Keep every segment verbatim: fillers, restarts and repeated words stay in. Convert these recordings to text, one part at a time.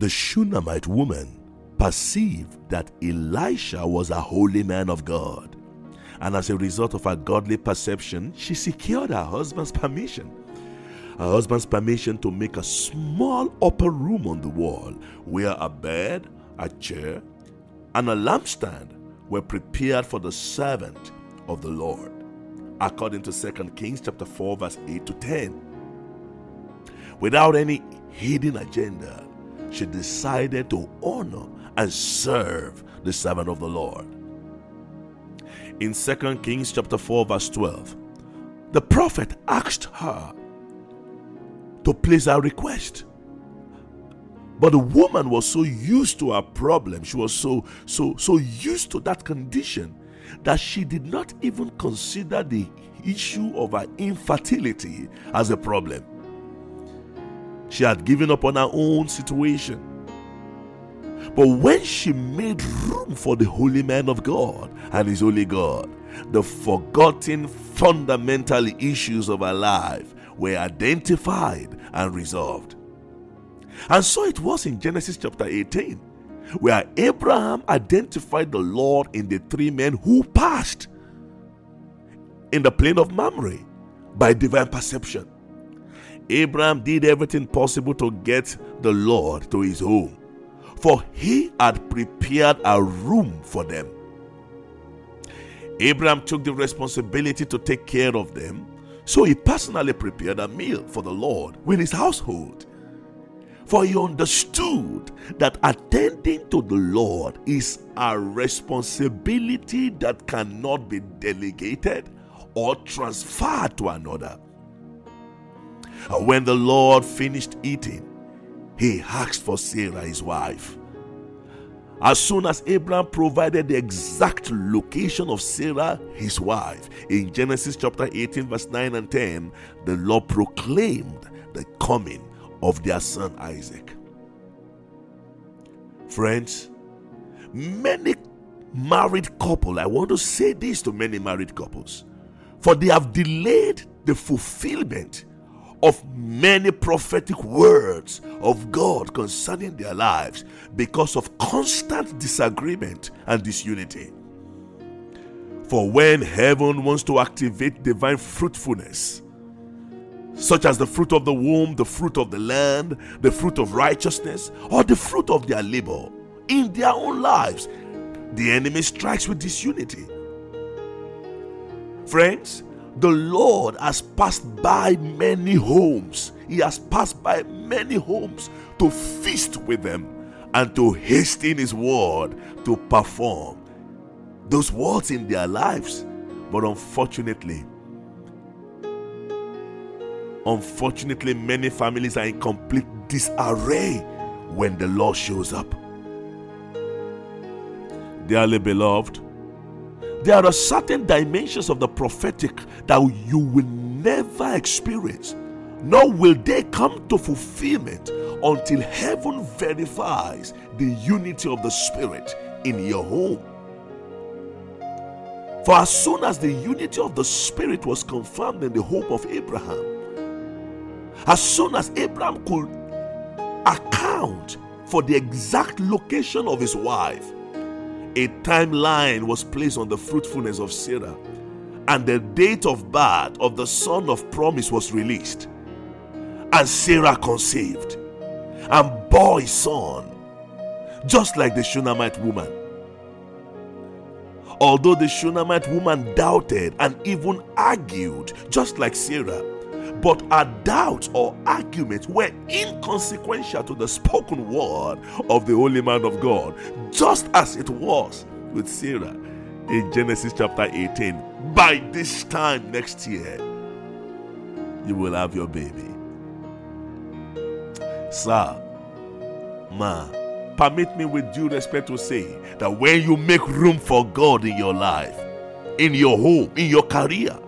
the Shunammite woman perceived that Elisha was a holy man of God. And as a result of her godly perception, she secured her husband's permission. Her husband's permission to make a small upper room on the wall where a bed, a chair, and a lampstand were prepared for the servant of the Lord, according to Second Kings chapter four verse eight to ten. Without any hidden agenda, she decided to honor and serve the servant of the Lord. In Second Kings chapter four verse twelve, the prophet asked her to place her request. But the woman was so used to her problem, she was so, so, so used to that condition that she did not even consider the issue of her infertility as a problem. She had given up on her own situation. But when she made room for the holy man of God and his holy God, the forgotten fundamental issues of her life were identified and resolved. And so it was in Genesis chapter eighteen, where Abraham identified the Lord in the three men who passed in the plain of Mamre by divine perception. Abraham did everything possible to get the Lord to his home, for he had prepared a room for them. Abraham took the responsibility to take care of them, so he personally prepared a meal for the Lord with his household. For he understood that attending to the Lord is a responsibility that cannot be delegated or transferred to another. And when the Lord finished eating, he asked for Sarah, his wife. As soon as Abraham provided the exact location of Sarah, his wife, in Genesis chapter eighteen, verse nine and ten, the Lord proclaimed the coming of their son Isaac. Friends, many married couples, I want to say this to many married couples, for they have delayed the fulfillment of many prophetic words of God concerning their lives because of constant disagreement and disunity. For when heaven wants to activate divine fruitfulness, such as the fruit of the womb, the fruit of the land, the fruit of righteousness, or the fruit of their labor in their own lives, the enemy strikes with disunity. Friends, the Lord has passed by many homes. He has passed by many homes to feast with them and to hasten his word to perform those words in their lives. But unfortunately, unfortunately, many families are in complete disarray when the Lord shows up. Dearly beloved, there are certain dimensions of the prophetic that you will never experience, nor will they come to fulfillment until heaven verifies the unity of the Spirit in your home. For as soon as the unity of the Spirit was confirmed in the home of Abraham, as soon as Abraham could account for the exact location of his wife, a timeline was placed on the fruitfulness of Sarah, and the date of birth of the son of promise was released. And Sarah conceived and bore a son, just like the Shunammite woman. Although the Shunammite woman doubted and even argued, just like Sarah, but her doubts or arguments were inconsequential to the spoken word of the holy man of God, just as it was with Sarah in Genesis chapter eighteen. By this time next year, you will have your baby. Sir, ma, permit me with due respect to say that when you make room for God in your life, in your home, in your career,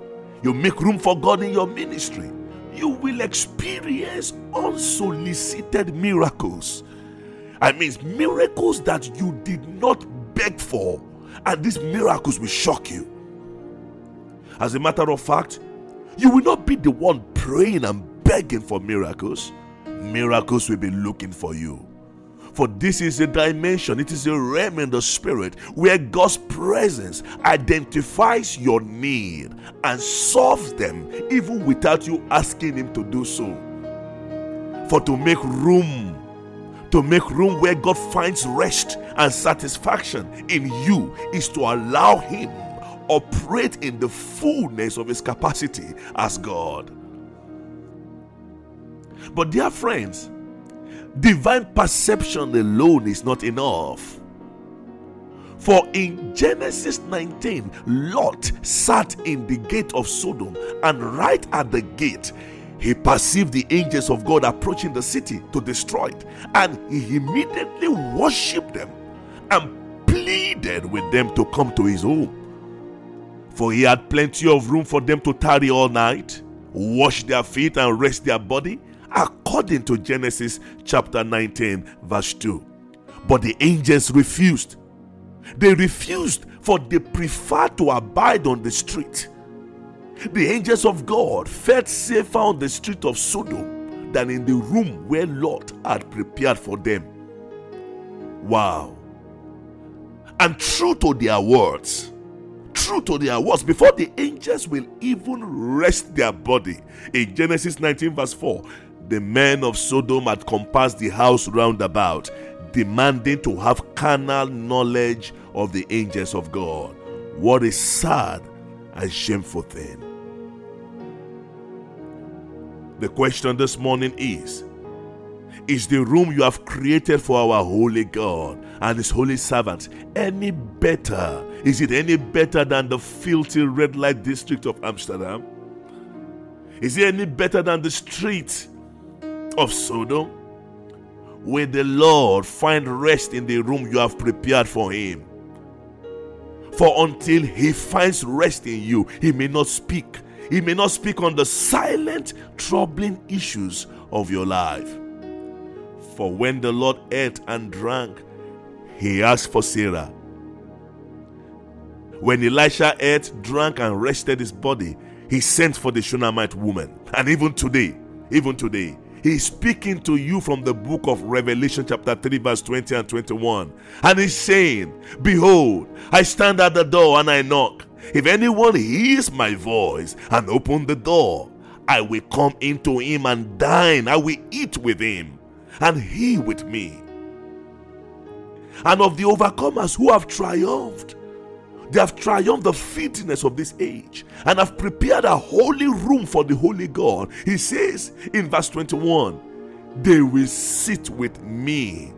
you make room for God in your ministry, you will experience unsolicited miracles. I mean, miracles that you did not beg for. And these miracles will shock you. As a matter of fact, you will not be the one praying and begging for miracles. Miracles will be looking for you. For this is a dimension, it is a realm in the spirit where God's presence identifies your need and solves them even without you asking Him to do so. For to make room, to make room where God finds rest and satisfaction in you is to allow Him operate in the fullness of His capacity as God. But dear friends, divine perception alone is not enough. For in Genesis nineteen, Lot sat in the gate of Sodom, and right at the gate, he perceived the angels of God approaching the city to destroy it, and he immediately worshipped them and pleaded with them to come to his home. For he had plenty of room for them to tarry all night, wash their feet, and rest their body, according to Genesis chapter nineteen verse two. But the angels refused. They refused, for they preferred to abide on the street. The angels of God felt safer on the street of Sodom than in the room where Lot had prepared for them. Wow. And true to their words, true to their words, before the angels will even rest their body, in Genesis nineteen verse four, the men of Sodom had compassed the house round about, demanding to have carnal knowledge of the angels of God. What a sad and shameful thing. The question this morning is, is the room you have created for our holy God and His holy servants any better? Is it any better than the filthy red light district of Amsterdam? Is it any better than the streets of Sodom? Will the Lord find rest in the room you have prepared for Him? For until He finds rest in you, He may not speak. He may not speak on the silent, troubling issues of your life. For when the Lord ate and drank, He asked for Sarah. When Elisha ate, drank, and rested his body, He sent for the Shunammite woman. And even today, even today, He is speaking to you from the book of Revelation chapter three verse twenty and twenty-one. And He's saying, "Behold, I stand at the door and I knock. If anyone hears my voice and opens the door, I will come into him and dine. I will eat with him, and he with me." And of the overcomers who have triumphed, they have triumphed the filthiness of this age and have prepared a holy room for the holy God. He says in verse twenty-one, "They will sit with me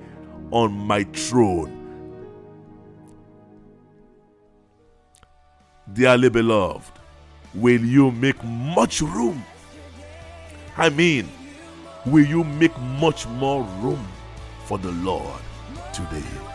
on my throne." Dearly beloved, will you make much room? I mean, will you make much more room for the Lord today?